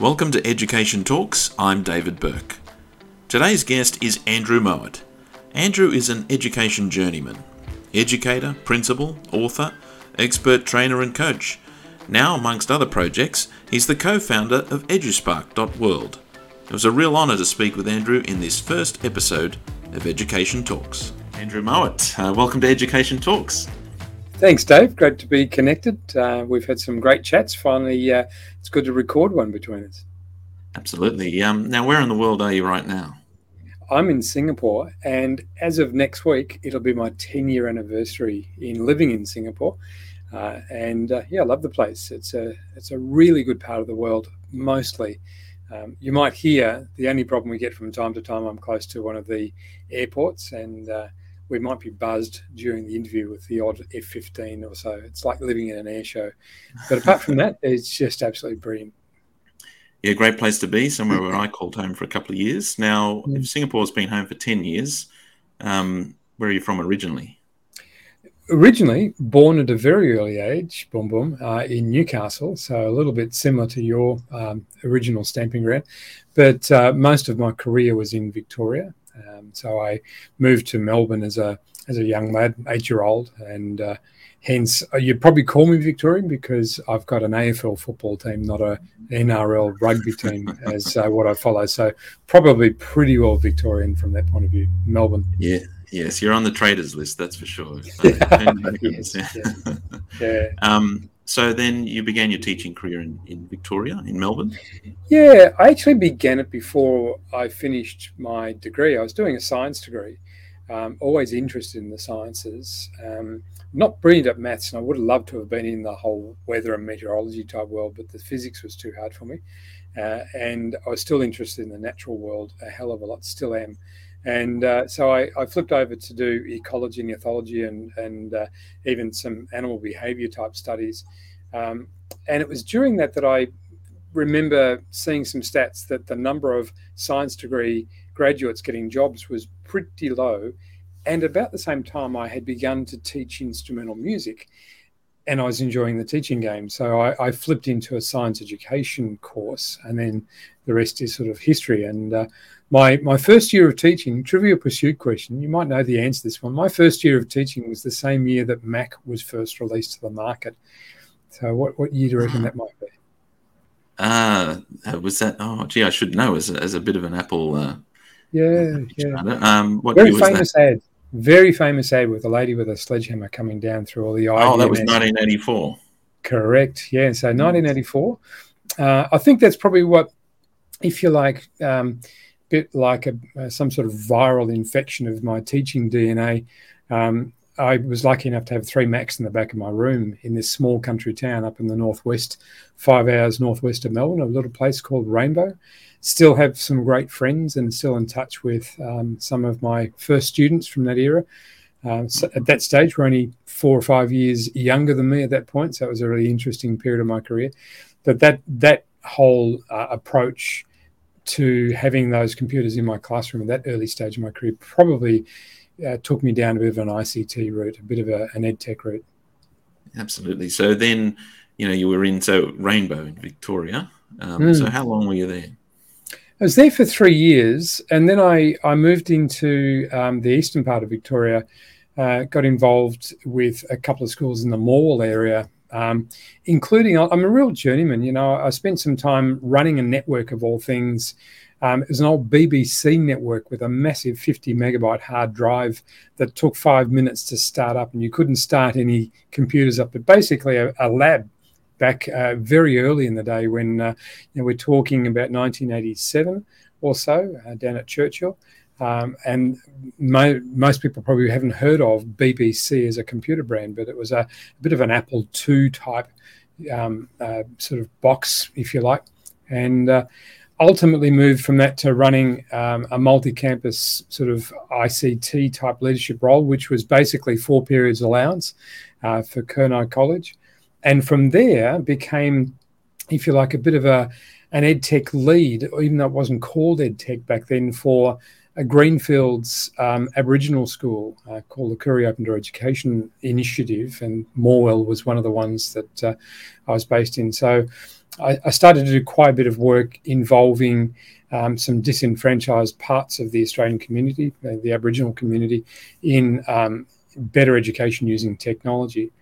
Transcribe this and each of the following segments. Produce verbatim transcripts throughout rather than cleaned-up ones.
Welcome to Education Talks, I'm David Burke. Today's guest is Andrew Mowat. Andrew is an education journeyman, educator, principal, author, expert trainer and coach. Now, amongst other projects, he's the co-founder of eduspark dot world. It was a real honour to speak with Andrew in this first episode of Education Talks. Andrew Mowat, uh, welcome to Education Talks. Thanks, Dave. Great to be connected. Uh, we've had some great chats. Finally, uh, it's good to record one between us. Absolutely. Um, now, where in the world are you right now? I'm in Singapore, and as of next week, it'll be my ten-year anniversary in living in Singapore. Uh, and, uh, yeah, I love the place. It's a, it's a really good part of the world, mostly. Um, you might hear the only problem we get from time to time, I'm close to one of the airports, and uh, we might be buzzed during the interview with the odd F fifteen or so. It's like living in an air show. But apart from that, it's just absolutely brilliant. Yeah, great place to be, somewhere where I called home for a couple of years. Now, mm. if Singapore's been home for ten years, um, where are you from originally? Originally, born at a very early age, boom, boom, uh, in Newcastle, so a little bit similar to your um, original stamping ground. But uh, most of my career was in Victoria. Um, so I moved to Melbourne as a as a young lad, eight-year-old, and uh, hence you'd probably call me Victorian because I've got an A F L football team, not a N R L rugby team as uh, what I follow. So probably pretty well Victorian from that point of view, Melbourne. Yeah, yes, you're on the traders list, that's for sure. So, yes, yeah. Yeah. Yeah. Um, so then you began your teaching career in, in Victoria, in Melbourne? Yeah, I actually began it before I finished my degree. I was doing a science degree, um, always interested in the sciences, um, not brilliant at maths, and I would have loved to have been in the whole weather and meteorology type world, but the physics was too hard for me. Uh, and I was still interested in the natural world a hell of a lot, still am. And uh, so I, I flipped over to do ecology and ethology and, and uh, even some animal behaviour type studies. Um, and it was during that that I remember seeing some stats that the number of science degree graduates getting jobs was pretty low. And about the same time, I had begun to teach instrumental music and I was enjoying the teaching game. So I, I flipped into a science education course and then the rest is sort of history. And uh, My my first year of teaching, trivial pursuit question, you might know the answer to this one. My first year of teaching was the same year that Mac was first released to the market. So what, what year do you reckon that might be? Ah, uh, was that, oh, gee, I should know as a, as a bit of an Apple. Uh, yeah, yeah. Um, what Very year was famous that? ad. Very famous ad with a lady with a sledgehammer coming down through all the I B M. Oh, that was nineteen eighty-four. Correct, yeah. So nineteen eighty-four. Uh, I think that's probably what, if you like, um, bit like a, uh, some sort of viral infection of my teaching D N A. Um, I was lucky enough to have three Macs in the back of my room in this small country town up in the northwest, five hours northwest of Melbourne, a little place called Rainbow. Still have some great friends and still in touch with um, some of my first students from that era. Uh, so at that stage, we're only four or five years younger than me at that point, so it was a really interesting period of my career. But that, that whole uh, approach to having those computers in my classroom at that early stage of my career probably uh, took me down a bit of an I C T route, a bit of a, an ed tech route. Absolutely. So then, you know, you were in, so Rainbow in Victoria. Um, mm. So how long were you there? I was there for three years and then I, I moved into um, the eastern part of Victoria, uh, got involved with a couple of schools in the Morwell area, Um, including, I'm a real journeyman, you know, I spent some time running a network of all things. Um, it was an old B B C network with a massive fifty megabyte hard drive that took five minutes to start up and you couldn't start any computers up, but basically a, a lab back uh, very early in the day when uh, you know, we're talking about nineteen eighty-seven or so uh, down at Churchill. Um, and mo- most people probably haven't heard of B B C as a computer brand, but it was a, a bit of an Apple two type um, uh, sort of box, if you like, and uh, ultimately moved from that to running um, a multi-campus sort of I C T type leadership role, which was basically four periods allowance uh, for Kernigh College. And from there became, if you like, a bit of a an ed tech lead, even though it wasn't called ed tech back then, for a Greenfields um, Aboriginal school uh, called the Curry Open Door Education Initiative, and Morwell was one of the ones that uh, I was based in. So I, I started to do quite a bit of work involving um, some disenfranchised parts of the Australian community, uh, the Aboriginal community, in um, better education using technology.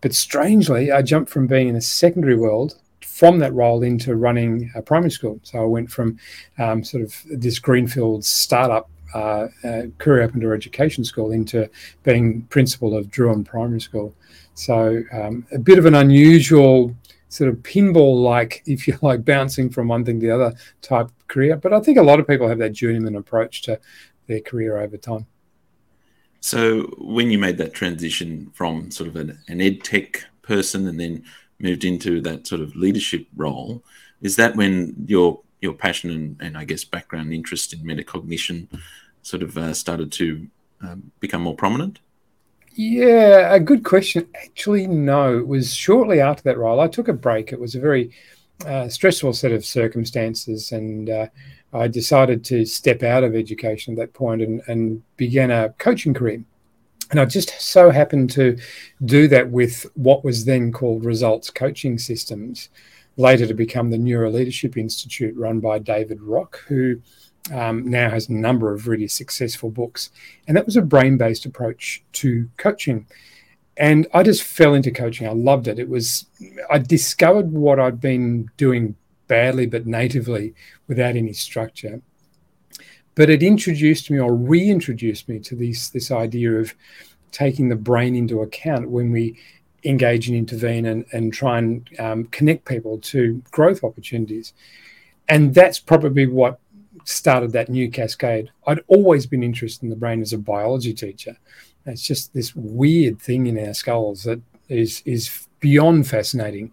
But strangely, I jumped from being in the secondary world from that role into running a primary school. So I went from um, sort of this Greenfield startup uh, uh, Curry Open Door Education School into being principal of Druin Primary School. So um, a bit of an unusual sort of pinball-like, if you like, bouncing from one thing to the other type career. But I think a lot of people have that journeyman approach to their career over time. So when you made that transition from sort of an, an ed tech person and then moved into that sort of leadership role, is that when your your passion and, and I guess background interest in metacognition sort of uh, started to um, become more prominent? Yeah, a good question. Actually, no, it was shortly after that role. I took a break. It was a very uh, stressful set of circumstances, and uh, I decided to step out of education at that point and, and began a coaching career. And I just so happened to do that with what was then called Results Coaching Systems, later to become the Neuro Leadership Institute, run by David Rock, who um, now has a number of really successful books. And that was a brain-based approach to coaching. And I just fell into coaching. I loved it. It was, I discovered what I'd been doing badly but natively without any structure. But it introduced me or reintroduced me to this, this idea of taking the brain into account when we engage and intervene and, and try and um, connect people to growth opportunities. And that's probably what started that new cascade. I'd always been interested in the brain as a biology teacher. It's just this weird thing in our skulls that is is beyond fascinating.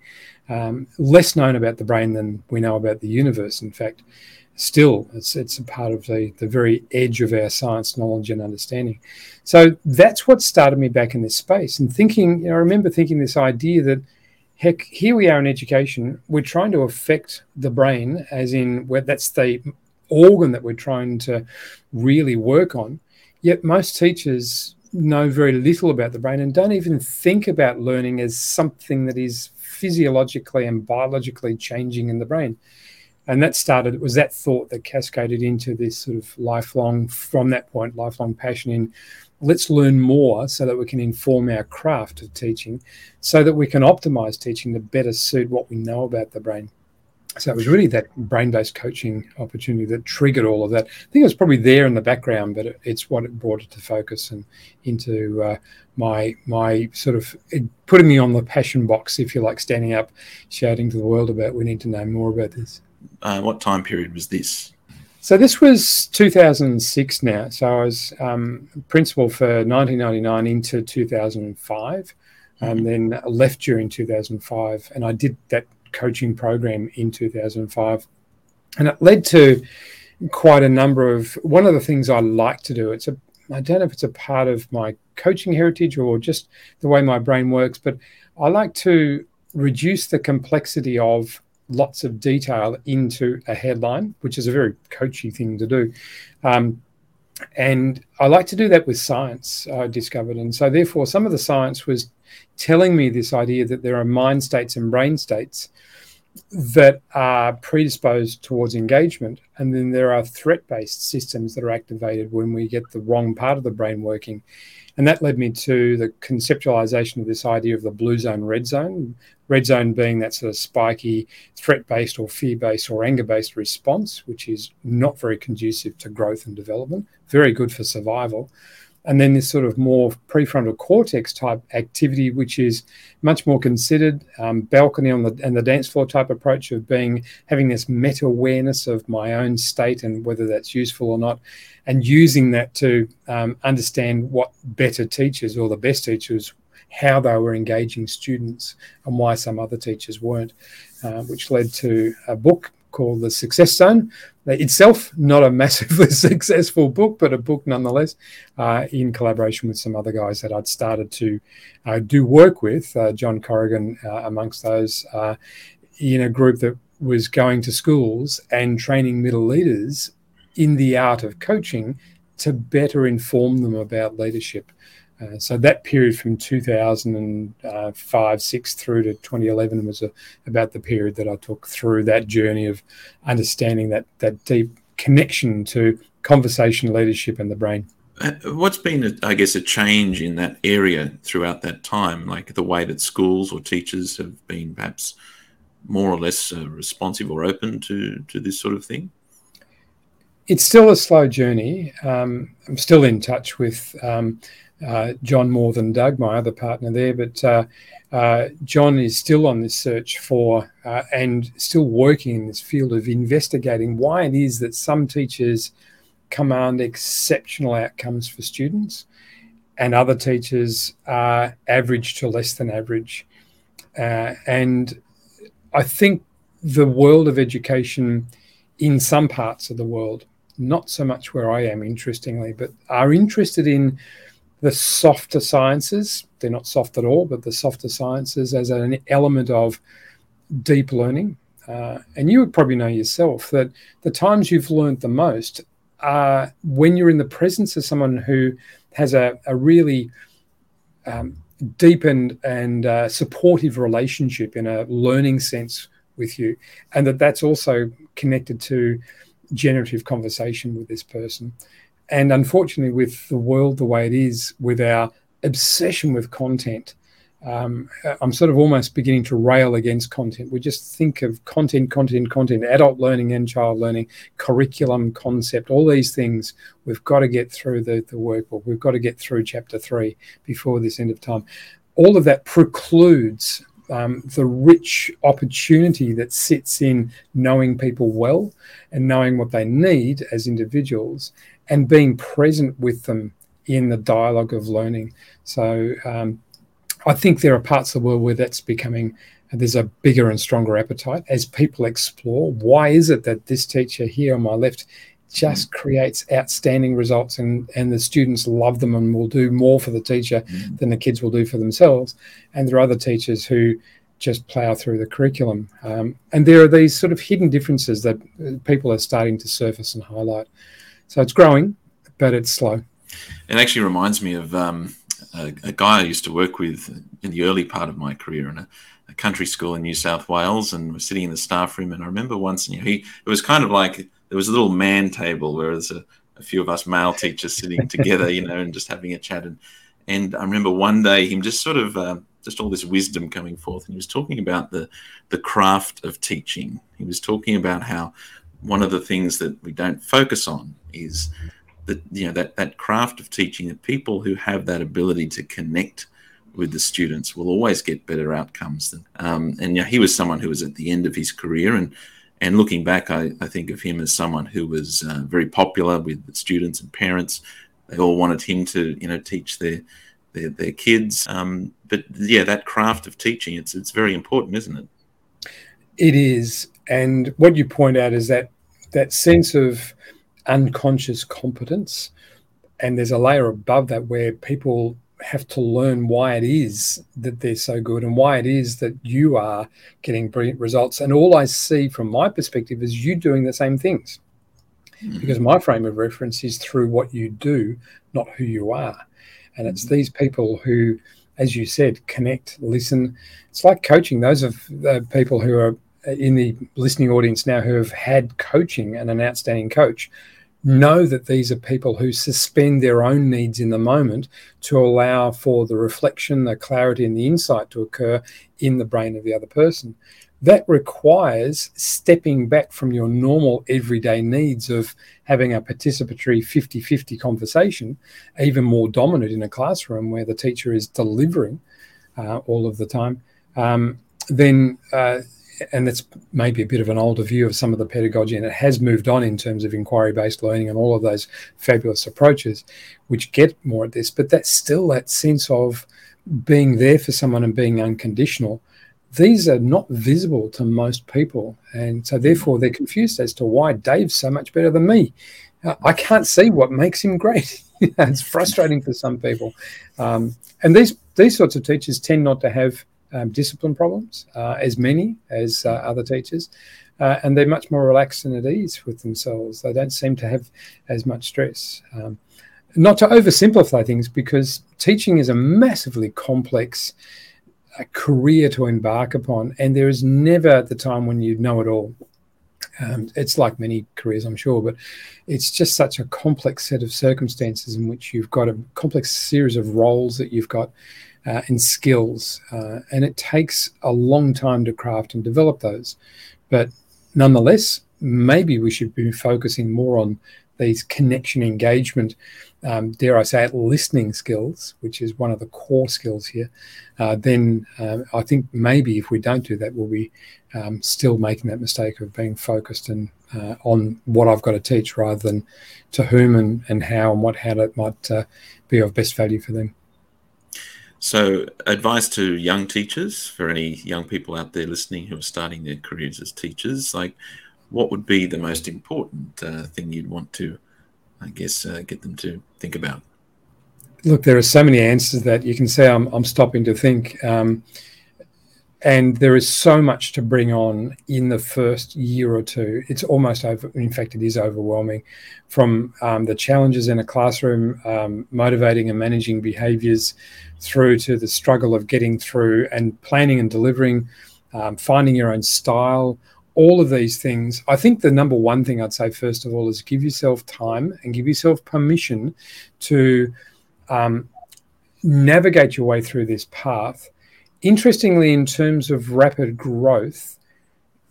Um, less known about the brain than we know about the universe, in fact. Still, it's it's a part of the, the very edge of our science, knowledge and understanding. So that's what started me back in this space. And thinking, you know, I remember thinking this idea that, heck, here we are in education. We're trying to affect the brain, as in where that's the organ that we're trying to really work on. Yet most teachers know very little about the brain and don't even think about learning as something that is physiologically and biologically changing in the brain. And that started, it was that thought that cascaded into this sort of lifelong, from that point, lifelong passion in let's learn more so that we can inform our craft of teaching, so that we can optimize teaching to better suit what we know about the brain. So it was really that brain-based coaching opportunity that triggered all of that. I think it was probably there in the background, but it, it's what it brought it to focus and into uh, my my sort of it, putting me on the passion box, if you like, standing up, shouting to the world about we need to know more about this. Uh, what time period was this? So this was two thousand six now. So I was um, principal for nineteen ninety-nine into two thousand five, mm-hmm. and then left during two thousand five, and I did that coaching program in two thousand five, and it led to quite a number of, one of the things I like to do, it's a, I don't know if it's a part of my coaching heritage or just the way my brain works, but I like to reduce the complexity of lots of detail into a headline, which is a very coachy thing to do. Um, and I like to do that with science, I discovered. And so therefore some of the science was telling me this idea that there are mind states and brain states that are predisposed towards engagement, and then there are threat-based systems that are activated when we get the wrong part of the brain working. And that led me to the conceptualization of this idea of the blue zone, red zone, red zone being that sort of spiky threat-based or fear-based or anger-based response, which is not very conducive to growth and development, very good for survival. And then this sort of more prefrontal cortex type activity, which is much more considered, um, balcony on the and the dance floor type approach of being having this meta awareness of my own state and whether that's useful or not, and using that to um, understand what better teachers or the best teachers, how they were engaging students and why some other teachers weren't, uh, which led to a book called The Success Zone, itself not a massively successful book, but a book nonetheless, uh, in collaboration with some other guys that I'd started to uh, do work with, uh, John Corrigan uh, amongst those, uh, in a group that was going to schools and training middle leaders in the art of coaching to better inform them about leadership. Uh, so that period from two thousand five, six through to twenty eleven was a, about the period that I took through that journey of understanding that that deep connection to conversation, leadership and the brain. What's been, I guess, a change in that area throughout that time, like the way that schools or teachers have been perhaps more or less uh, responsive or open to, to this sort of thing? It's still a slow journey. Um, I'm still in touch with um, uh, John more than Doug, my other partner there, but uh, uh, John is still on this search for uh, and still working in this field of investigating why it is that some teachers command exceptional outcomes for students and other teachers are average to less than average. Uh, and I think the world of education in some parts of the world, not so much where I am, interestingly, but are interested in the softer sciences. They're not soft at all, but the softer sciences as an element of deep learning. Uh, and you would probably know yourself that the times you've learned the most Uh, when you're in the presence of someone who has a, a really um, deep and, and uh, supportive relationship in a learning sense with you, and that that's also connected to generative conversation with this person. And unfortunately, with the world the way it is, with our obsession with content, um, I'm sort of almost beginning to rail against content. We just think of content, content, content, adult learning and child learning, curriculum, concept, all these things. We've got to get through the, the workbook. We've got to get through chapter three before this end of time. All of that precludes um, the rich opportunity that sits in knowing people well and knowing what they need as individuals and being present with them in the dialogue of learning. So, um, I think there are parts of the world where that's becoming, there's a bigger and stronger appetite as people explore why is it that this teacher here on my left just creates outstanding results and, and the students love them and will do more for the teacher mm. than the kids will do for themselves. And there are other teachers who just plough through the curriculum. Um, and there are these sort of hidden differences that people are starting to surface and highlight. So it's growing, but it's slow. It actually reminds me of... Um... A, a guy I used to work with in the early part of my career in a, a country school in New South Wales, and we're sitting in the staff room. And I remember once, you know, he it was kind of like there was a little man table where there's a, a few of us male teachers sitting together, you know, and just having a chat. And, and I remember one day him just sort of uh, just all this wisdom coming forth, and he was talking about the the craft of teaching. He was talking about how one of the things that we don't focus on is that, you know, that, that craft of teaching, that people who have that ability to connect with the students will always get better outcomes than, um, and you know, he was someone who was at the end of his career, and and looking back, I, I think of him as someone who was uh, very popular with the students and parents. They all wanted him to, you know, teach their their, their kids. Um, but yeah, that craft of teaching, it's it's very important, isn't it? It is, and what you point out is that that sense of unconscious competence, and there's a layer above that where people have to learn why it is that they're so good and why it is that you are getting brilliant results. And all I see from my perspective is you doing the same things, mm-hmm. because my frame of reference is through what you do, not who you are. And it's mm-hmm. these people who, as you said, connect, listen. It's like coaching. Those are the people who are in the listening audience now who have had coaching and an outstanding coach know that these are people who suspend their own needs in the moment to allow for the reflection, the clarity and the insight to occur in the brain of the other person. That requires stepping back from your normal everyday needs of having a participatory fifty-fifty conversation, even more dominant in a classroom where the teacher is delivering uh, all of the time. Um, then... Uh, And that's maybe a bit of an older view of some of the pedagogy, and it has moved on in terms of inquiry-based learning and all of those fabulous approaches which get more at this. But that's still that sense of being there for someone and being unconditional. These are not visible to most people, and so therefore they're confused as to why Dave's so much better than me. I can't see what makes him great. It's frustrating for some people. Um, and these, these sorts of teachers tend not to have um, discipline problems, uh, as many as uh, other teachers, uh, and they're much more relaxed and at ease with themselves. They don't seem to have as much stress. Um, not to oversimplify things, because teaching is a massively complex uh, career to embark upon, and there is never the time when you know it all. Um, it's like many careers, I'm sure, but it's just such a complex set of circumstances in which you've got a complex series of roles that you've got uh, and skills. Uh, and it takes a long time to craft and develop those. But nonetheless, maybe we should be focusing more on these connection engagement, um, dare I say it, listening skills, which is one of the core skills here, uh, then uh, I think maybe if we don't do that, we'll be um, still making that mistake of being focused and uh, on what I've got to teach rather than to whom and, and how and what how it might uh, be of best value for them. So advice to young teachers, for any young people out there listening who are starting their careers as teachers, like, what would be the most important uh, thing you'd want to, I guess, uh, get them to think about? Look, there are so many answers that you can say I'm, I'm stopping to think. Um, and there is so much to bring on in the first year or two. It's almost over. In fact, it is overwhelming, from um, the challenges in a classroom, um, motivating and managing behaviours, through to the struggle of getting through and planning and delivering, um, finding your own style. All of these things, I think the number one thing I'd say, first of all, is give yourself time and give yourself permission to um, navigate your way through this path. Interestingly, in terms of rapid growth,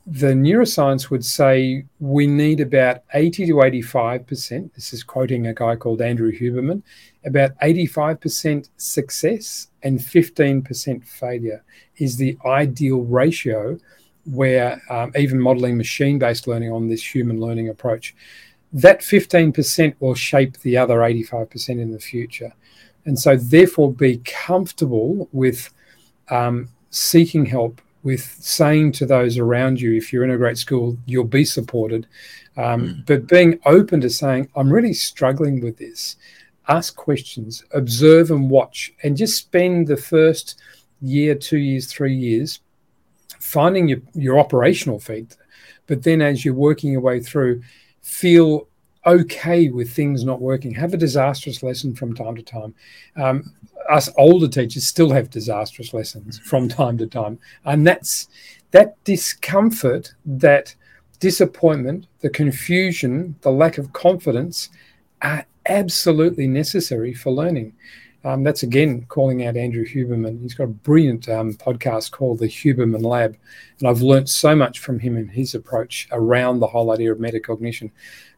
the neuroscience would say we need about eighty to eighty-five percent, this is quoting a guy called Andrew Huberman, about eighty-five percent success and fifteen percent failure is the ideal ratio, where um, even modelling machine-based learning on this human learning approach, that fifteen percent will shape the other eighty-five percent in the future. And so therefore be comfortable with um, seeking help, with saying to those around you, if you're in a great school, you'll be supported. Um, mm. But being open to saying, I'm really struggling with this. Ask questions, observe and watch, and just spend the first year, two years, three years finding your, your operational feet, but then as you're working your way through, feel okay with things not working. Have a disastrous lesson from time to time. Um, us older teachers still have disastrous lessons from time to time. And that's that discomfort, that disappointment, the confusion, the lack of confidence are absolutely necessary for learning. Um, that's, again, calling out Andrew Huberman. He's got a brilliant um, podcast called The Huberman Lab, and I've learnt so much from him and his approach around the whole idea of metacognition.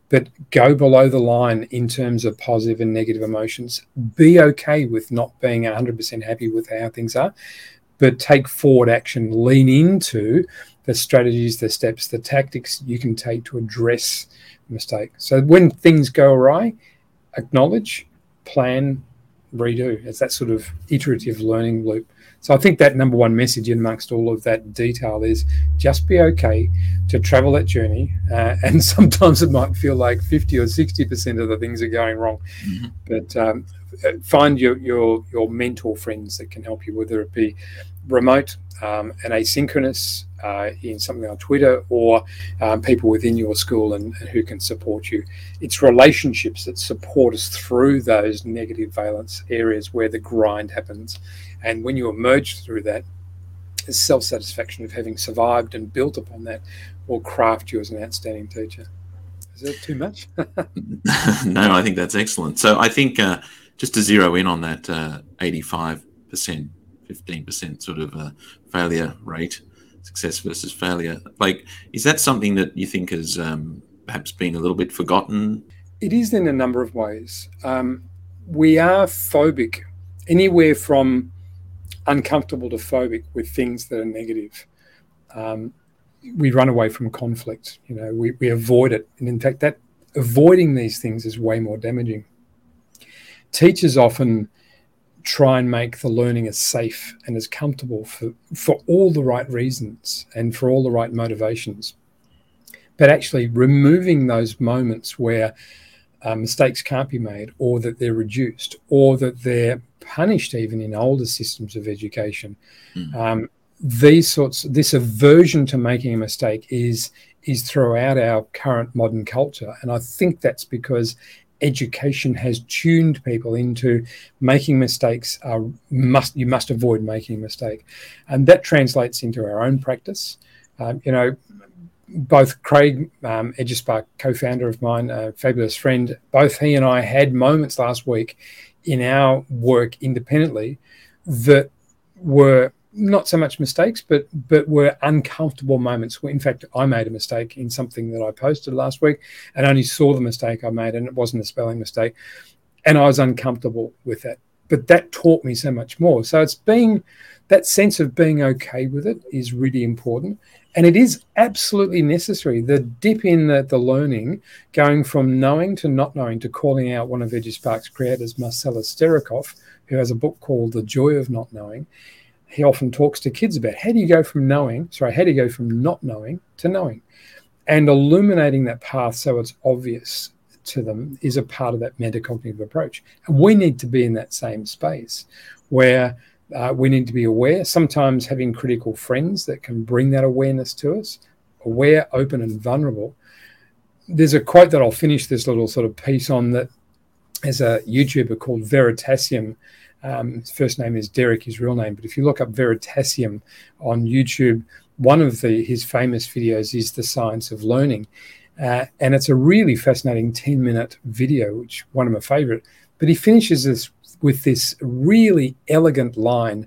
But go below the line in terms of positive and negative emotions. Be okay with not being one hundred percent happy with how things are, but take forward action. Lean into the strategies, the steps, the tactics you can take to address the mistake. So when things go awry, acknowledge, plan, redo. It's that sort of iterative learning loop. So I think that number one message in amongst all of that detail is just be okay to travel that journey. Uh, and sometimes it might feel like fifty or sixty percent of the things are going wrong. Mm-hmm. But um, find your, your, your mentor friends that can help you, whether it be remote um, and asynchronous uh, in something on Twitter, or um, people within your school and, and who can support you. It's relationships that support us through those negative valence areas where the grind happens. And when you emerge through that, the self-satisfaction of having survived and built upon that will craft you as an outstanding teacher. Is that too much? No, I think that's excellent. So I think uh, just to zero in on that uh, eighty-five percent, fifteen percent sort of uh, failure rate, success versus failure, like, is that something that you think has um, perhaps been a little bit forgotten? It is in a number of ways. Um, we are phobic, anywhere from uncomfortable to phobic with things that are negative. Um, we run away from conflict, you know, we, we avoid it. And in fact, that avoiding these things is way more damaging. Teachers often try and make the learning as safe and as comfortable for, for all the right reasons and for all the right motivations. But actually removing those moments where uh, mistakes can't be made, or that they're reduced, or that they're punished even in older systems of education. Mm. Um, these sorts, this aversion to making a mistake is is throughout our current modern culture. And I think that's because education has tuned people into making mistakes are must you must avoid making a mistake. And that translates into our own practice. Um, you know, both Craig, um, EduSpark co-founder of mine, a fabulous friend, both he and I had moments last week in our work independently that were not so much mistakes, but but were uncomfortable moments. In fact, I made a mistake in something that I posted last week and only saw the mistake I made, and it wasn't a spelling mistake. And I was uncomfortable with that. But that taught me so much more. So it's being, that sense of being okay with it is really important. And it is absolutely necessary. The dip in the, the learning, going from knowing to not knowing, to calling out one of EduSpark's creators, Marcelo Sterikoff, who has a book called The Joy of Not Knowing. He often talks to kids about how do you go from knowing, sorry, how do you go from not knowing to knowing? And illuminating that path so it's obvious to them is a part of that metacognitive approach. And we need to be in that same space where uh, we need to be aware, sometimes having critical friends that can bring that awareness to us, aware, open and vulnerable. There's a quote that I'll finish this little sort of piece on that is a YouTuber called Veritasium. Um, his first name is Derek, his real name. But if you look up Veritasium on YouTube, one of the his famous videos is The Science of Learning. Uh, and it's a really fascinating ten-minute video, which one of my favorite. But he finishes this with this really elegant line.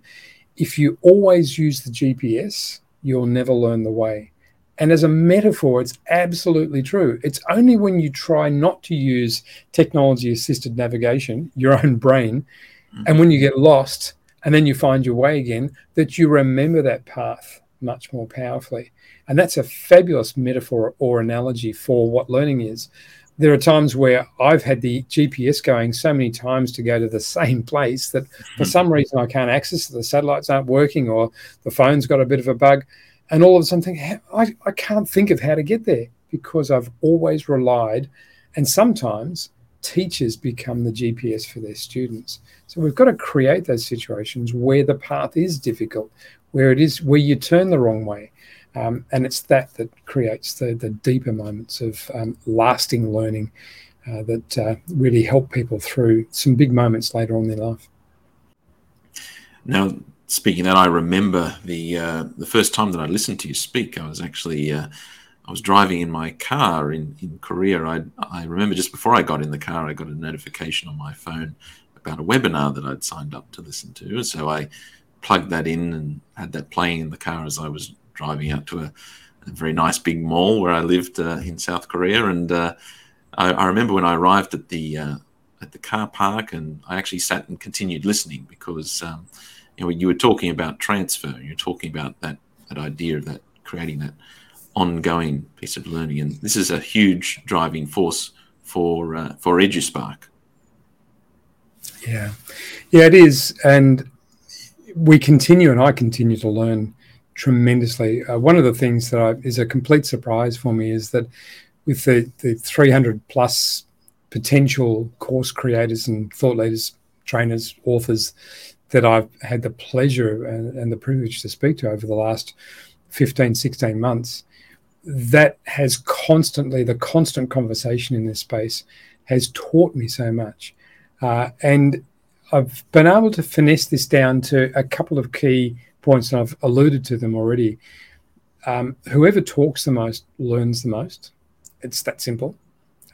If you always use the G P S, you'll never learn the way. And as a metaphor, it's absolutely true. It's only when you try not to use technology-assisted navigation, your own brain, mm-hmm. and when you get lost and then you find your way again, that you remember that path much more powerfully. And that's a fabulous metaphor or analogy for what learning is. There are times where I've had the G P S going so many times to go to the same place that for some reason I can't access it, the satellites aren't working or the phone's got a bit of a bug. And all of a sudden, I, I can't think of how to get there because I've always relied. And sometimes teachers become the G P S for their students. So we've got to create those situations where the path is difficult, where it is where you turn the wrong way. Um, and it's that that creates the, the deeper moments of um, lasting learning uh, that uh, really help people through some big moments later on in their life. Now, speaking of that, I remember the uh, the first time that I listened to you speak. I was actually uh, I was driving in my car in, in Korea. I I remember just before I got in the car, I got a notification on my phone about a webinar that I'd signed up to listen to. So I plugged that in and had that playing in the car as I was driving out to a, a very nice big mall where I lived uh, in South Korea. And uh, I, I remember when I arrived at the uh, at the car park, and I actually sat and continued listening because um, you know, you were talking about transfer. You were talking about that that idea of that creating that ongoing piece of learning, and this is a huge driving force for uh, for EduSpark. Yeah, yeah, it is, and we continue, and I continue to learn tremendously. Uh, one of the things that I, is a complete surprise for me is that with the, the three hundred plus potential course creators and thought leaders, trainers, authors that I've had the pleasure and, and the privilege to speak to over the last fifteen, sixteen months, that has constantly, the constant conversation in this space has taught me so much. Uh, and I've been able to finesse this down to a couple of key points, and I've alluded to them already. Um, whoever talks the most learns the most. It's that simple.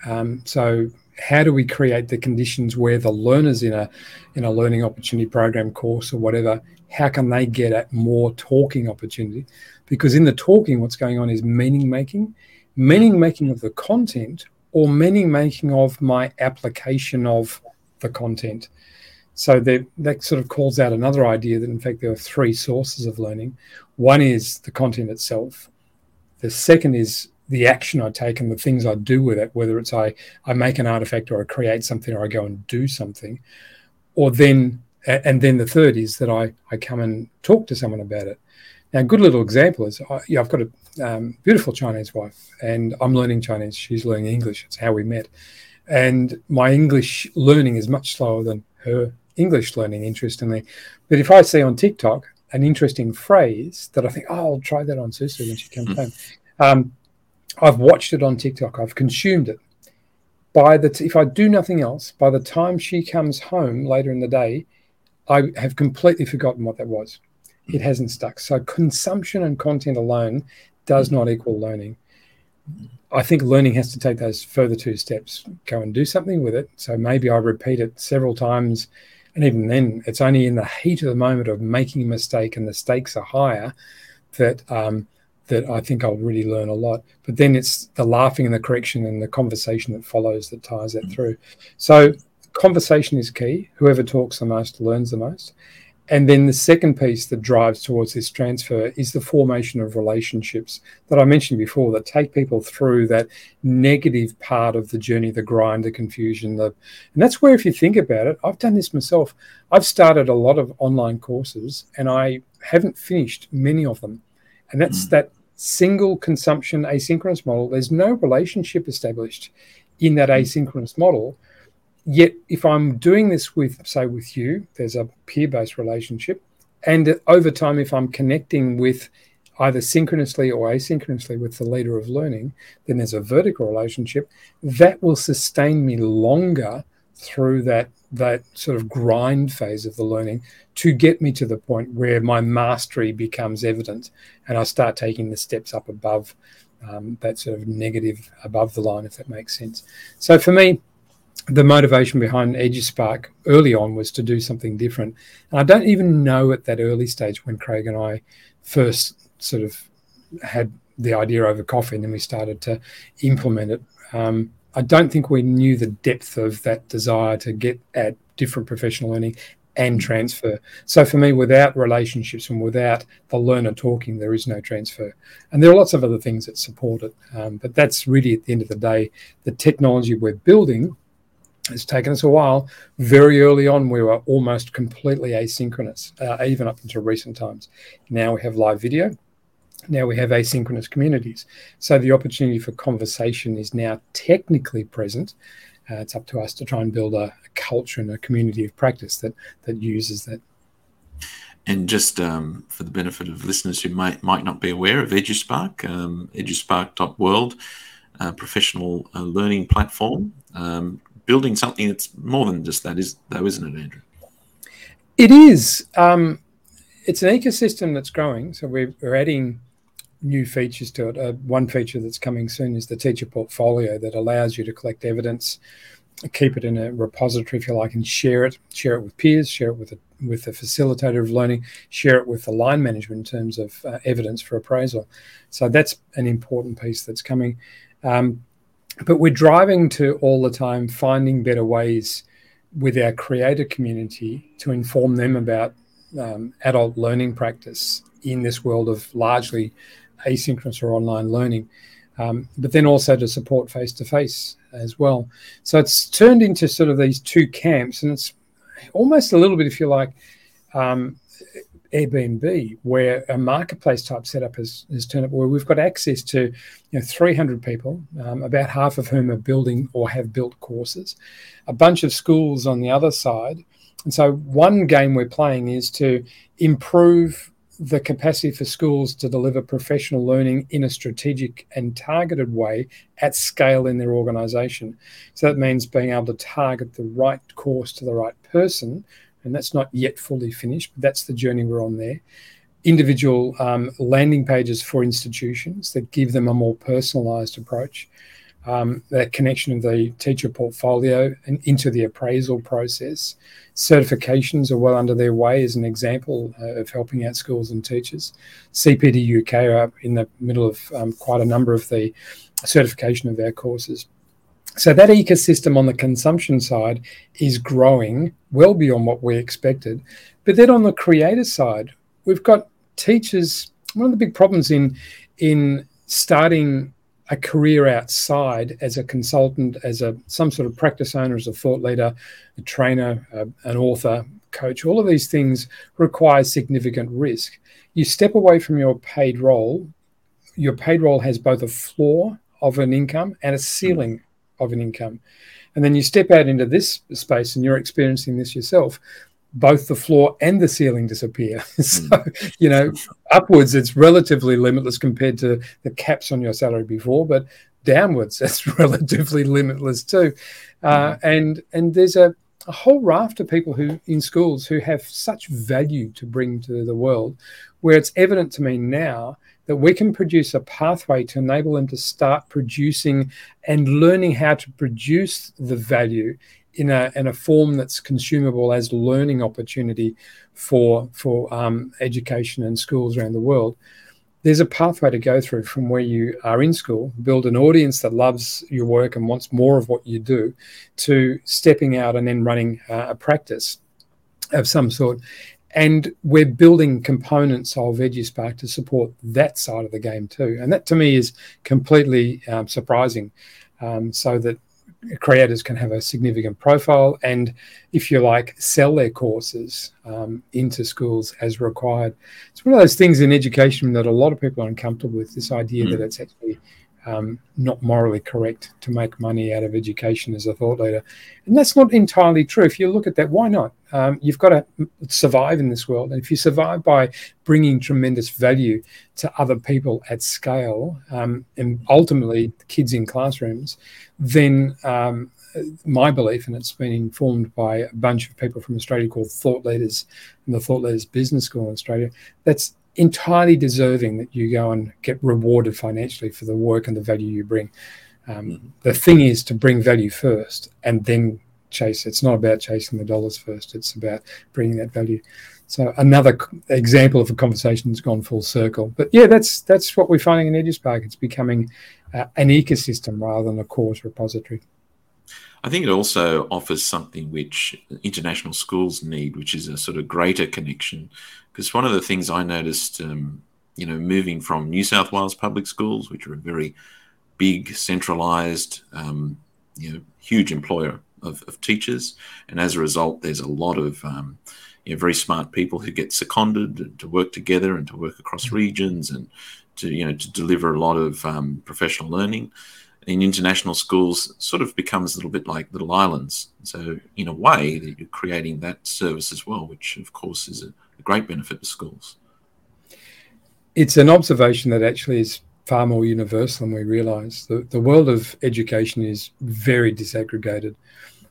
Um, so how do we create the conditions where the learners in a in a learning opportunity program course or whatever, how can they get at more talking opportunity? Because in the talking, what's going on is meaning making, meaning making of the content or meaning making of my application of the content. So that, that sort of calls out another idea that, in fact, there are three sources of learning. One is the content itself. The second is the action I take and the things I do with it, whether it's I, I make an artifact or I create something or I go and do something. Or then, and then the third is that I, I come and talk to someone about it. Now, a good little example is I, yeah, I've got a um, beautiful Chinese wife, and I'm learning Chinese. She's learning English. It's how we met. And my English learning is much slower than her English learning, interestingly. But if I see on TikTok an interesting phrase that I think, oh, I'll try that on Susu when she comes mm. home. Um, I've watched it on TikTok. I've consumed it. By the t- if I do nothing else, by the time she comes home later in the day, I have completely forgotten what that was. Mm. It hasn't stuck. So consumption and content alone does mm. not equal learning. Mm. I think learning has to take those further two steps, go and do something with it. So maybe I repeat it several times. And even then, it's only in the heat of the moment of making a mistake and the stakes are higher that um, that I think I'll really learn a lot. But then it's the laughing and the correction and the conversation that follows that ties that mm-hmm. through. So conversation is key. Whoever talks the most learns the most. And then the second piece that drives towards this transfer is the formation of relationships that I mentioned before that take people through that negative part of the journey, the grind, the confusion. The, and that's where, if you think about it, I've done this myself. I've started a lot of online courses and I haven't finished many of them. And that's mm. that single consumption asynchronous model. There's no relationship established in that mm. asynchronous model. Yet, if I'm doing this with, say, with you, there's a peer-based relationship. And over time, if I'm connecting with either synchronously or asynchronously with the leader of learning, then there's a vertical relationship that will sustain me longer through that, that sort of grind phase of the learning to get me to the point where my mastery becomes evident and I start taking the steps up above um, that sort of negative above the line, if that makes sense. So for me, the motivation behind EduSpark early on was to do something different. And I don't even know at that early stage when Craig and I first sort of had the idea over coffee and then we started to implement it. Um, I don't think we knew the depth of that desire to get at different professional learning and transfer. So for me, without relationships and without the learner talking, there is no transfer. And there are lots of other things that support it. Um, but that's really, at the end of the day, the technology we're building. It's taken us a while. Very early on, we were almost completely asynchronous, uh, even up until recent times. Now we have live video. Now we have asynchronous communities. So the opportunity for conversation is now technically present. Uh, it's up to us to try and build a, a culture and a community of practice that that uses that. And just um, for the benefit of listeners who might might not be aware of EduSpark, um, eduspark dot world, uh, professional uh, learning platform. Um, building something that's more than just that, is though, isn't it, Andrew? It is. Um, it's an ecosystem that's growing, so we're, we're adding new features to it. Uh, one feature that's coming soon is the teacher portfolio that allows you to collect evidence, keep it in a repository, if you like, and share it, share it with peers, share it with a, with the facilitator of learning, share it with the line management in terms of uh, evidence for appraisal. So that's an important piece that's coming. Um, But we're driving to all the time finding better ways with our creator community to inform them about um, adult learning practice in this world of largely asynchronous or online learning, um, but then also to support face-to-face as well. So it's turned into sort of these two camps, and it's almost a little bit, if you like, um, Airbnb, where a marketplace type setup has, has turned up, where we've got access to, you know, three hundred people, um, about half of whom are building or have built courses, a bunch of schools on the other side. And so one game we're playing is to improve the capacity for schools to deliver professional learning in a strategic and targeted way at scale in their organisation. So that means being able to target the right course to the right person. And that's not yet fully finished, but that's the journey we're on there. Individual um, landing pages for institutions that give them a more personalised approach, um, that connection of the teacher portfolio and into the appraisal process. Certifications are well under their way as an example uh, of helping out schools and teachers. C P D U K are in the middle of um, quite a number of the certification of their courses. So that ecosystem on the consumption side is growing well beyond what we expected. But then on the creator side, we've got teachers. One of the big problems in, in starting a career outside as a consultant, as a some sort of practice owner, as a thought leader, a trainer, a, an author, coach, all of these things require significant risk. You step away from your paid role. Your paid role has both a floor of an income and a ceiling mm-hmm. of an income. And then you step out into this space and you're experiencing this yourself. both the floor and the ceiling disappear. So, you know, upwards, it's relatively limitless compared to the caps on your salary before, but downwards, that's relatively limitless too. Uh, and and there's a, a whole raft of people who in schools who have such value to bring to the world, where it's evident to me now that we can produce a pathway to enable them to start producing and learning how to produce the value in a in a form that's consumable as learning opportunity for for um, education and schools around the world. There's a pathway to go through from where you are in school, build an audience that loves your work and wants more of what you do, to stepping out and then running uh, a practice of some sort. And we're building components of EduSpark to support that side of the game too. And that to me is completely um, surprising, um, so that creators can have a significant profile and, if you like, sell their courses um, into schools as required. It's one of those things in education that a lot of people are uncomfortable with, this idea mm. that it's actually um, not morally correct to make money out of education as a thought leader. And that's not entirely true. If you look at that, why not? Um, you've got to survive in this world. And if you survive by bringing tremendous value to other people at scale, um, and ultimately kids in classrooms, then um, my belief, and it's been informed by a bunch of people from Australia called Thought Leaders and the Thought Leaders Business School in Australia, that's entirely deserving that you go and get rewarded financially for the work and the value you bring. Um, the thing is to bring value first and then chase. It's not about chasing the dollars first. It's about bringing that value. So another example of a conversation that's gone full circle. But yeah, that's that's what we're finding in EduSpark. It's becoming uh, an ecosystem rather than a course repository. I think it also offers something which international schools need, which is a sort of greater connection. Because one of the things I noticed, um, you know, moving from New South Wales public schools, which are a very big, centralised, um, you know, huge employer of, of teachers, and as a result, there's a lot of um, you know, very smart people who get seconded to work together and to work across regions and to, you know, to deliver a lot of um, professional learning. In international schools, sort of becomes a little bit like little islands. So in a way, that you're creating that service as well, which of course is a, a great benefit to schools. It's an observation that actually is far more universal than we realise. The, the world of education is very disaggregated.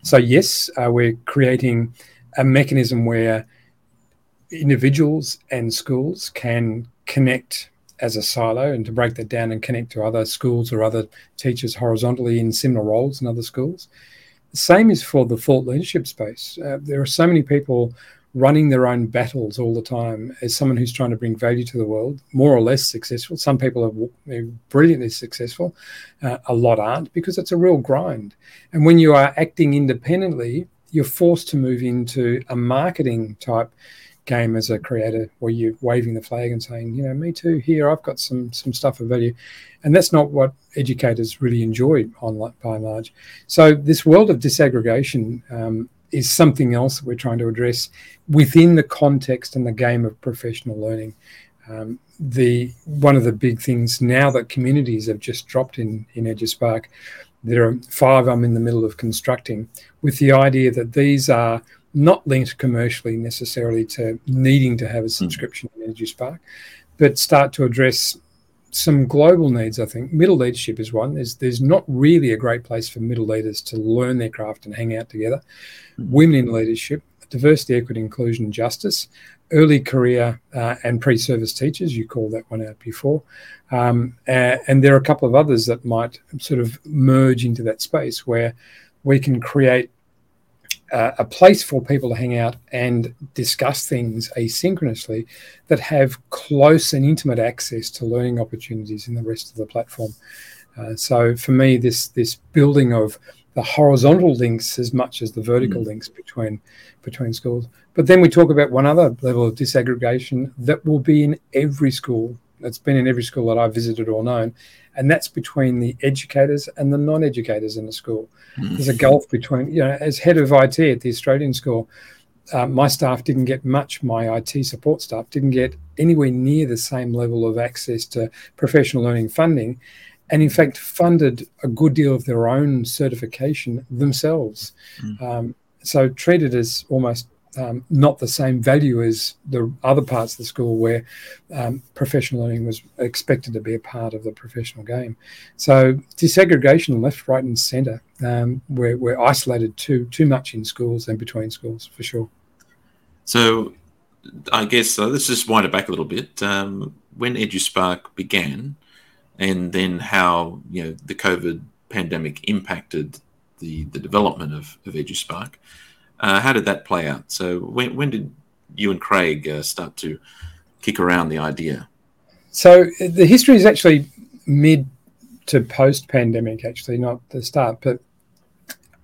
So yes, uh, we're creating a mechanism where individuals and schools can connect as a silo and to break that down and connect to other schools or other teachers horizontally in similar roles in other schools. The same is for the thought leadership space. Uh, there are so many people running their own battles all the time as someone who's trying to bring value to the world, more or less successful. Some people are w- brilliantly successful, uh, a lot aren't, because it's a real grind. And when you are acting independently, you're forced to move into a marketing type game as a creator, where you're waving the flag and saying, you know, me too, here, I've got some some stuff of value. And that's not what educators really enjoy on, by and large. So this world of disaggregation um, is something else that we're trying to address within the context and the game of professional learning. Um, the one of the big things now that communities have just dropped in, in EduSpark, there are five I'm in the middle of constructing, with the idea that these are not linked commercially necessarily to needing to have a subscription mm. in EduSpark, but start to address some global needs, I think. Middle leadership is one. There's, there's not really a great place for middle leaders to learn their craft and hang out together. Mm. Women in leadership, diversity, equity, inclusion, justice, early career uh, and pre-service teachers, you called that one out before. Um, and, and there are a couple of others that might sort of merge into that space where we can create a place for people to hang out and discuss things asynchronously that have close and intimate access to learning opportunities in the rest of the platform. Uh, so for me, this this building of the horizontal links as much as the vertical mm. links between between schools. But then we talk about one other level of disaggregation that will be in every school. It's been in every school that I've visited or known, and that's between the educators and the non-educators in the school. Mm-hmm. There's a gulf between, you know, as head of I T at the Australian school, uh, my staff didn't get much, my I T support staff didn't get anywhere near the same level of access to professional learning funding, and in fact funded a good deal of their own certification themselves. Mm-hmm. Um, so treated as almost um, not the same value as the other parts of the school where um, professional learning was expected to be a part of the professional game. So desegregation left, right and centre. Um, we're, we're isolated too, too much in schools and between schools, for sure. So I guess uh, let's just wind it back a little bit. Um, when EduSpark began and then how, you know, the COVID pandemic impacted the, the development of, of EduSpark, uh, how did that play out? So when, when did you and Craig uh, start to kick around the idea? So the history is actually mid to post-pandemic, actually, not the start, but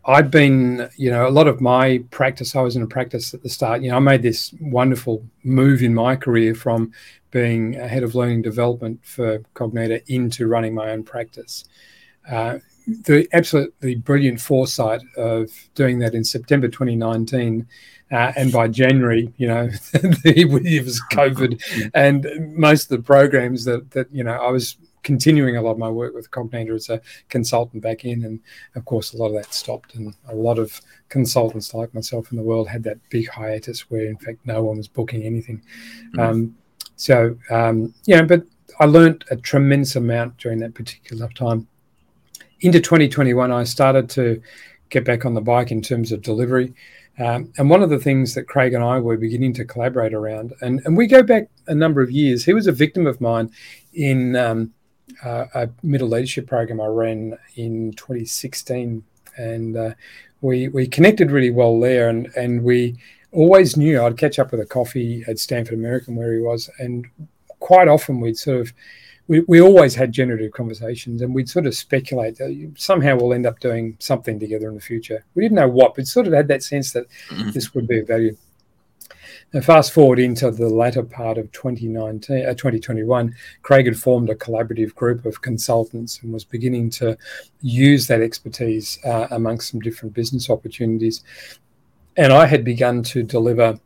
I've been, you know, a lot of my practice, I was in a practice at the start. You know, I made this wonderful move in my career from being a head of learning development for Cognita into running my own practice. Uh, the absolutely brilliant foresight of doing that in September twenty nineteen, uh, and by January, you know, it was COVID, and most of the programs that, that you know, I was continuing a lot of my work with Cognita as a consultant back in, and of course a lot of that stopped, and a lot of consultants like myself in the world had that big hiatus where in fact no one was booking anything. Mm-hmm. Um, so, um, yeah, but I learned a tremendous amount during that particular time. Into twenty twenty-one, I started to get back on the bike in terms of delivery. Um, and one of the things that Craig and I were beginning to collaborate around, and, and we go back a number of years, he was a victim of mine in... Um, Uh, a middle leadership program I ran in twenty sixteen, and uh, we we connected really well there, and and we always knew I'd catch up with a coffee at Stanford American where he was, and quite often we'd sort of we, we always had generative conversations, and we'd sort of speculate that somehow we'll end up doing something together in the future. We didn't know what, but sort of had that sense that mm-hmm. this would be of value. Now, fast forward into the latter part of twenty nineteen, uh, twenty twenty-one, Craig had formed a collaborative group of consultants and was beginning to use that expertise uh, amongst some different business opportunities. And I had begun to deliver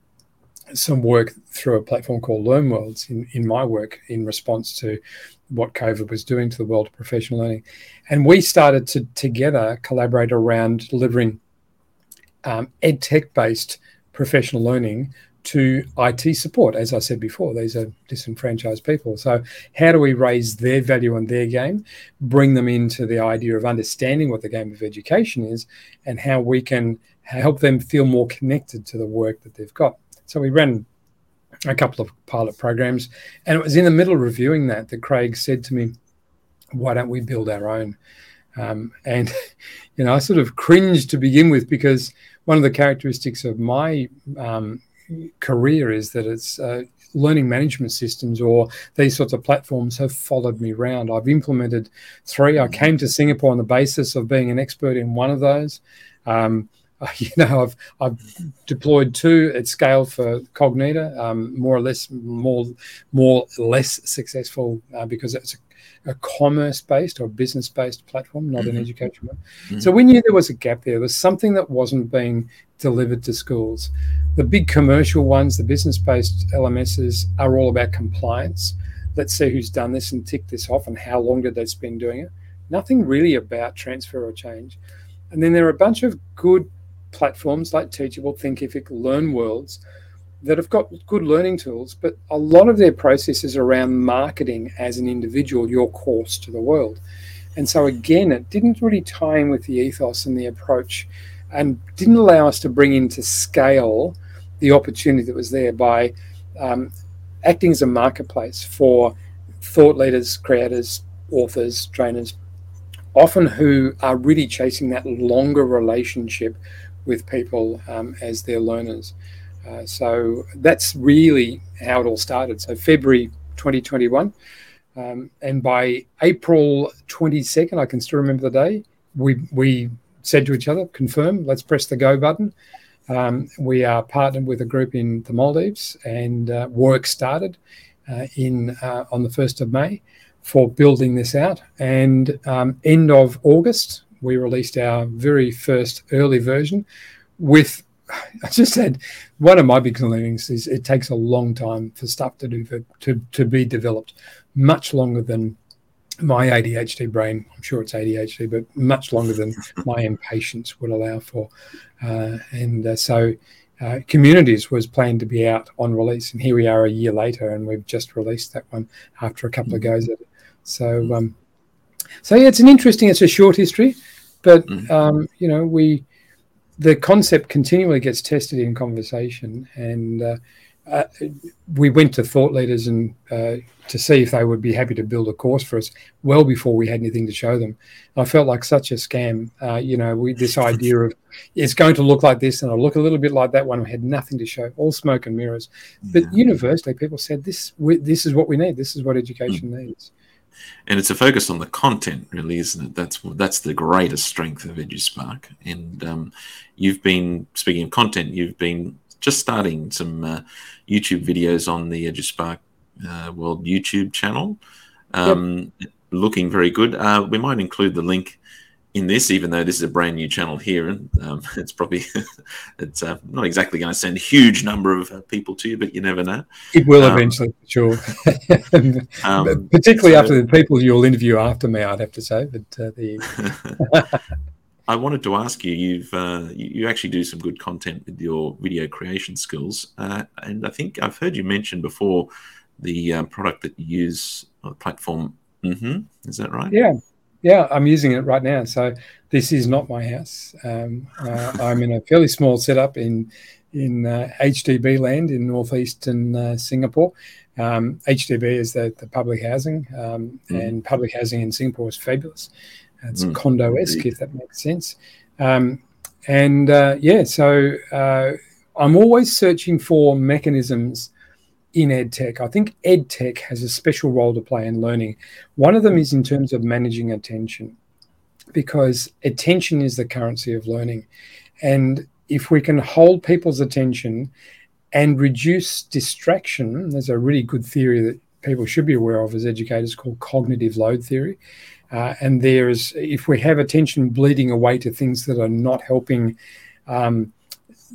some work through a platform called Learn Worlds in, in my work in response to what COVID was doing to the world of professional learning. And we started to together collaborate around delivering um, ed tech-based professional learning to I T support. As I said before, these are disenfranchised people. So how do we raise their value and their game, bring them into the idea of understanding what the game of education is and how we can help them feel more connected to the work that they've got? So we ran a couple of pilot programs, and it was in the middle of reviewing that that Craig said to me, why don't we build our own? Um, and, you know, I sort of cringed to begin with, because one of the characteristics of my um, career is that it's uh, learning management systems or these sorts of platforms have followed me around. I've implemented three. I came to Singapore on the basis of being an expert in one of those. Um, you know, I've I've deployed two at scale for Cognita, um, more or less, more more less successful uh, because it's a a commerce-based or business-based platform, not mm-hmm. an education one. Mm-hmm. So we knew there was a gap there. There was something that wasn't being delivered to schools. The big commercial ones, the business-based L M Ss, are all about compliance. Let's see who's done this and tick this off and how long did they spend doing it. Nothing really about transfer or change. And then there are a bunch of good platforms like Teachable, Thinkific, Learn Worlds, that have got good learning tools, but a lot of their processes around marketing as an individual, your course to the world. And so again, it didn't really tie in with the ethos and the approach, and didn't allow us to bring into scale the opportunity that was there by um, acting as a marketplace for thought leaders, creators, authors, trainers, often who are really chasing that longer relationship with people um, as their learners. Uh, so that's really how it all started. So February twenty twenty-one, um, and by April twenty-second, I can still remember the day, we we said to each other, confirm, let's press the go button. Um, we are partnered with a group in the Maldives, and uh, work started uh, in uh, on the first of May for building this out. And um, end of August, we released our very first early version with... I just said, one of my big learnings is it takes a long time for stuff to do for, to to be developed, much longer than my A D H D brain. I'm sure it's A D H D, but much longer than my impatience would allow for. Uh, and uh, so Uh, Communities was planned to be out on release, and here we are a year later, and we've just released that one after a couple mm-hmm. of goes at it. So, um, so yeah, it's an interesting. It's a short history, but mm-hmm. um, you know, we the concept continually gets tested in conversation, and uh, uh, we went to thought leaders and uh, to see if they would be happy to build a course for us well before we had anything to show them. I felt like such a scam. Uh, you know, we this idea of it's going to look like this and it'll look a little bit like that one. We had nothing to show, all smoke and mirrors. But yeah. universally, people said, this we, this is what we need. This is what education mm. needs. And it's a focus on the content, really, isn't it? That's that's the greatest strength of EduSpark. And um, you've been, speaking of content, you've been just starting some uh, YouTube videos on the EduSpark uh, World YouTube channel. Um, yep. Looking very good. Uh, we might include the link in this, even though this is a brand new channel here, and um, it's probably it's uh, not exactly going to send a huge number of uh, people to you, but you never know. It will um, eventually, for sure. um, Particularly so, after the people you'll interview after me, I'd have to say. But uh, the I wanted to ask you: you've uh, you actually do some good content with your video creation skills, uh, and I think I've heard you mention before the uh, product that you use, or the platform. Mm-hmm, is that right? Yeah. Yeah, I'm using it right now. So this is not my house. Um, uh, I'm in a fairly small setup in in uh, H D B land in northeastern uh, Singapore. Um, H D B is the, the public housing, um, mm. and public housing in Singapore is fabulous. It's mm. condo-esque, if that makes sense. Um, and, uh, yeah, so uh, I'm always searching for mechanisms in EdTech. I think EdTech has a special role to play in learning. One of them is in terms of managing attention, because attention is the currency of learning. And if we can hold people's attention and reduce distraction, there's a really good theory that people should be aware of as educators called cognitive load theory. Uh, and there is, if we have attention bleeding away to things that are not helping um,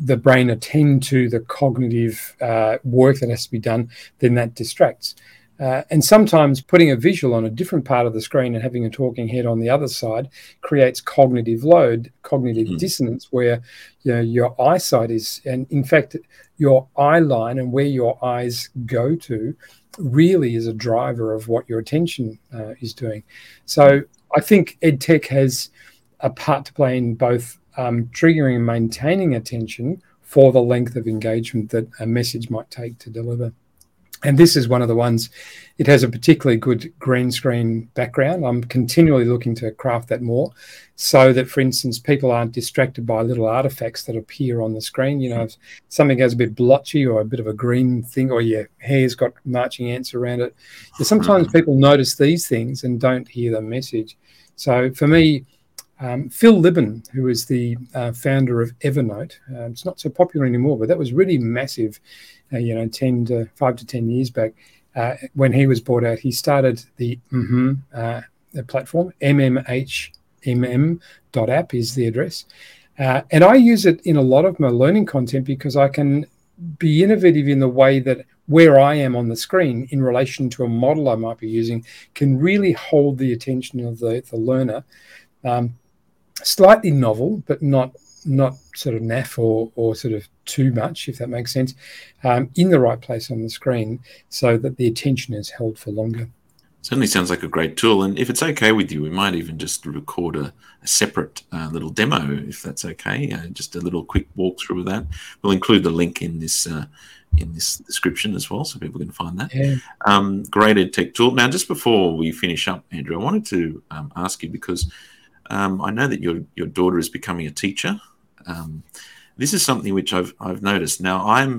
the brain attend to the cognitive uh, work that has to be done, then that distracts. Uh, and sometimes putting a visual on a different part of the screen and having a talking head on the other side creates cognitive load, cognitive mm-hmm. dissonance, where you know, your eyesight is, and in fact, your eye line and where your eyes go to really is a driver of what your attention uh, is doing. So I think EdTech has a part to play in both Um, triggering and maintaining attention for the length of engagement that a message might take to deliver. And this is one of the ones, it has a particularly good green screen background. I'm continually looking to craft that more so that, for instance, people aren't distracted by little artifacts that appear on the screen. You know, if something goes a bit blotchy or a bit of a green thing, or your hair's got marching ants around it, sometimes people notice these things and don't hear the message. So for me, Um, Phil Libben, who is the uh, founder of Evernote, uh, it's not so popular anymore, but that was really massive, uh, you know, ten to five to ten years back. Uh, when he was bought out, he started the mmhmm uh, the platform. m m h m m dot app is the address, uh, and I use it in a lot of my learning content because I can be innovative in the way that where I am on the screen in relation to a model I might be using can really hold the attention of the, the learner. Um, slightly novel, but not not sort of naff or, or sort of too much, if that makes sense, um, in the right place on the screen so that the attention is held for longer. Certainly sounds like a great tool. And if it's okay with you, we might even just record a, a separate uh, little demo, if that's okay, uh, just a little quick walkthrough of that. We'll include the link in this uh, in this description as well, so people can find that. Yeah. Um, great EdTech tool. Now, just before we finish up, Andrew, I wanted to um, ask you because Um, I know that your your daughter is becoming a teacher. Um, this is something which I've I've noticed. Now I'm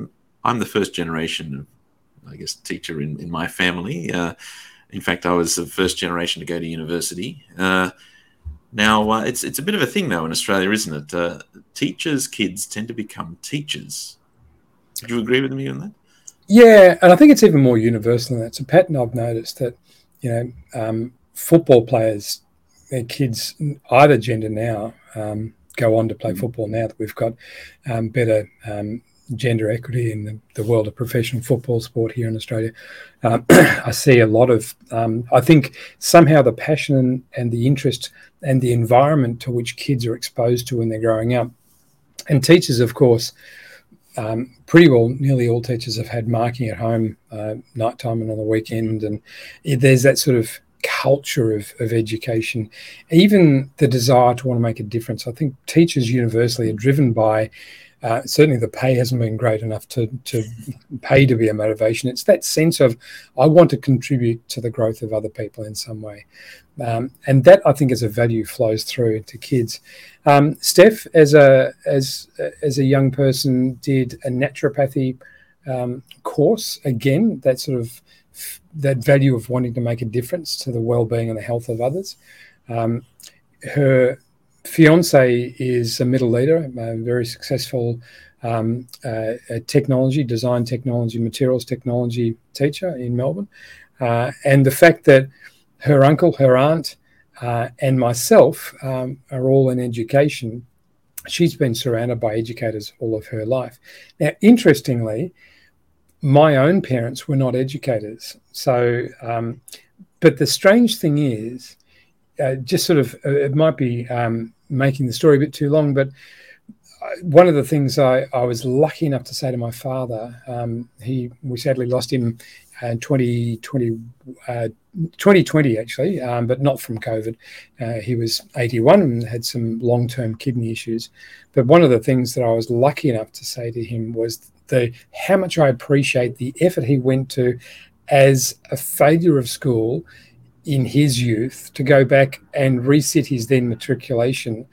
I'm the first generation of, I guess, teacher in, in my family. Uh, in fact, I was the first generation to go to university. Uh, now uh, it's it's a bit of a thing though in Australia, isn't it? Uh, teachers' kids tend to become teachers. Would you agree with me on that? Yeah, and I think it's even more universal than that. It's a pattern I've noticed that you know um, football players. Their kids, either gender now, um, go on to play football now that we've got um, better um, gender equity in the, the world of professional football sport here in Australia. Um, I see a lot of, um, I think somehow the passion and the interest and the environment to which kids are exposed to when they're growing up. And teachers, of course, um, pretty well nearly all teachers have had marking at home, uh, nighttime and on the weekend. And there's that sort of culture of, of education, even the desire to want to make a difference. I think teachers universally are driven by, uh, certainly the pay hasn't been great enough to, to pay to be a motivation. It's that sense of, I want to contribute to the growth of other people in some way. Um, and that, I think, as a value flows through to kids. Um, Steph, as a, as, as a young person, did a naturopathy um, course. Again, that sort of that value of wanting to make a difference to the well-being and the health of others. Um, her fiance is a middle leader, a very successful um, uh, technology, design technology, materials technology teacher in Melbourne. Uh, and the fact that her uncle, her aunt, uh, and myself um, are all in education, she's been surrounded by educators all of her life. Now, interestingly, my own parents were not educators. So, um, but the strange thing is, uh, just sort of, uh, it might be um, making the story a bit too long, but one of the things I, I was lucky enough to say to my father, um, he we sadly lost him in twenty twenty, actually, um, but not from COVID. Uh, he was eighty-one and had some long-term kidney issues. But one of the things that I was lucky enough to say to him was the how much I appreciate the effort he went to as a failure of school in his youth to go back and resit his then matriculation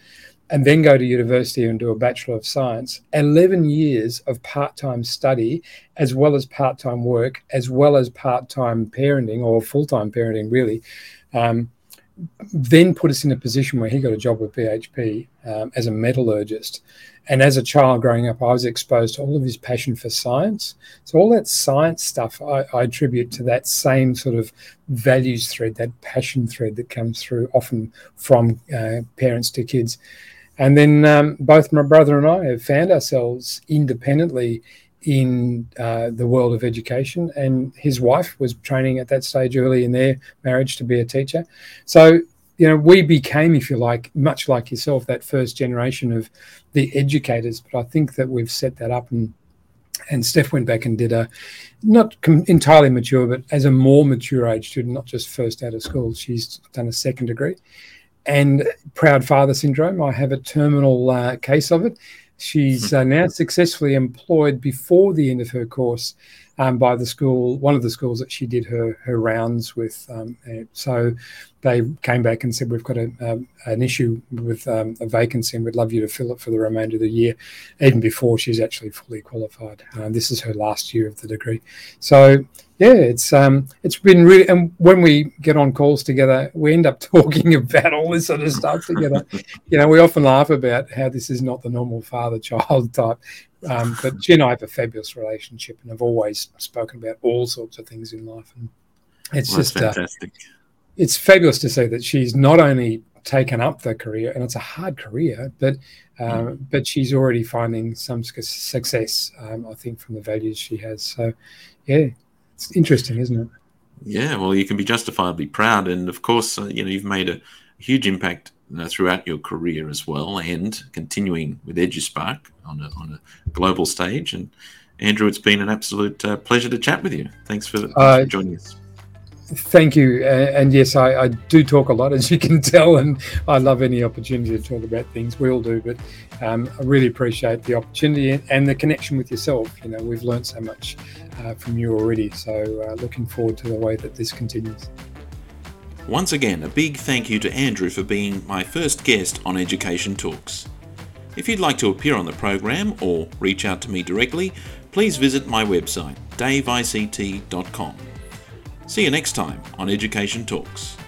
and then go to university and do a Bachelor of Science, eleven years of part-time study, as well as part-time work, as well as part-time parenting or full-time parenting, really, um, then put us in a position where he got a job with B H P um, as a metallurgist. And as a child growing up, I was exposed to all of his passion for science. So all that science stuff I, I attribute to that same sort of values thread, that passion thread that comes through often from uh, parents to kids. And then um, both my brother and I have found ourselves independently in uh, the world of education, and his wife was training at that stage early in their marriage to be a teacher. So, you know, we became, if you like, much like yourself, that first generation of the educators. But I think that we've set that up, and and Steph went back and did a, not com- entirely mature, but as a more mature age student, not just first out of school, she's done a second degree. And proud father syndrome, I have a terminal uh, case of it. She's uh, now successfully employed before the end of her course um, by the school, one of the schools that she did her, her rounds with. Um, so they came back and said, we've got a, um, an issue with um, a vacancy and we'd love you to fill it for the remainder of the year, even before she's actually fully qualified. Uh, this is her last year of the degree. So, yeah, it's um, it's been really, and when we get on calls together, we end up talking about all this sort of stuff together. You know, we often laugh about how this is not the normal father-child type, um, but she and I have a fabulous relationship and have always spoken about all sorts of things in life. And it's well, just fantastic. Uh, it's fabulous to see that she's not only taken up the career, and it's a hard career, but um, but she's already finding some success, um, I think, from the values she has. So, yeah. It's interesting, isn't it? Yeah, well, you can be justifiably proud. And, of course, uh, you know, you've made a huge impact uh, throughout your career as well, and continuing with EduSpark on a, on a global stage. And, Andrew, it's been an absolute uh, pleasure to chat with you. Thanks for, uh, for joining us. Thank you. Uh, and, yes, I, I do talk a lot, as you can tell, and I love any opportunity to talk about things. We all do. But um, I really appreciate the opportunity and the connection with yourself. You know, we've learned so much Uh, from you already, so uh, looking forward to the way that this continues. Once again, a big thank you to Andrew for being my first guest on Education Talks. If you'd like to appear on the program or reach out to me directly, please visit my website, dave I C T dot com. See you next time on Education Talks.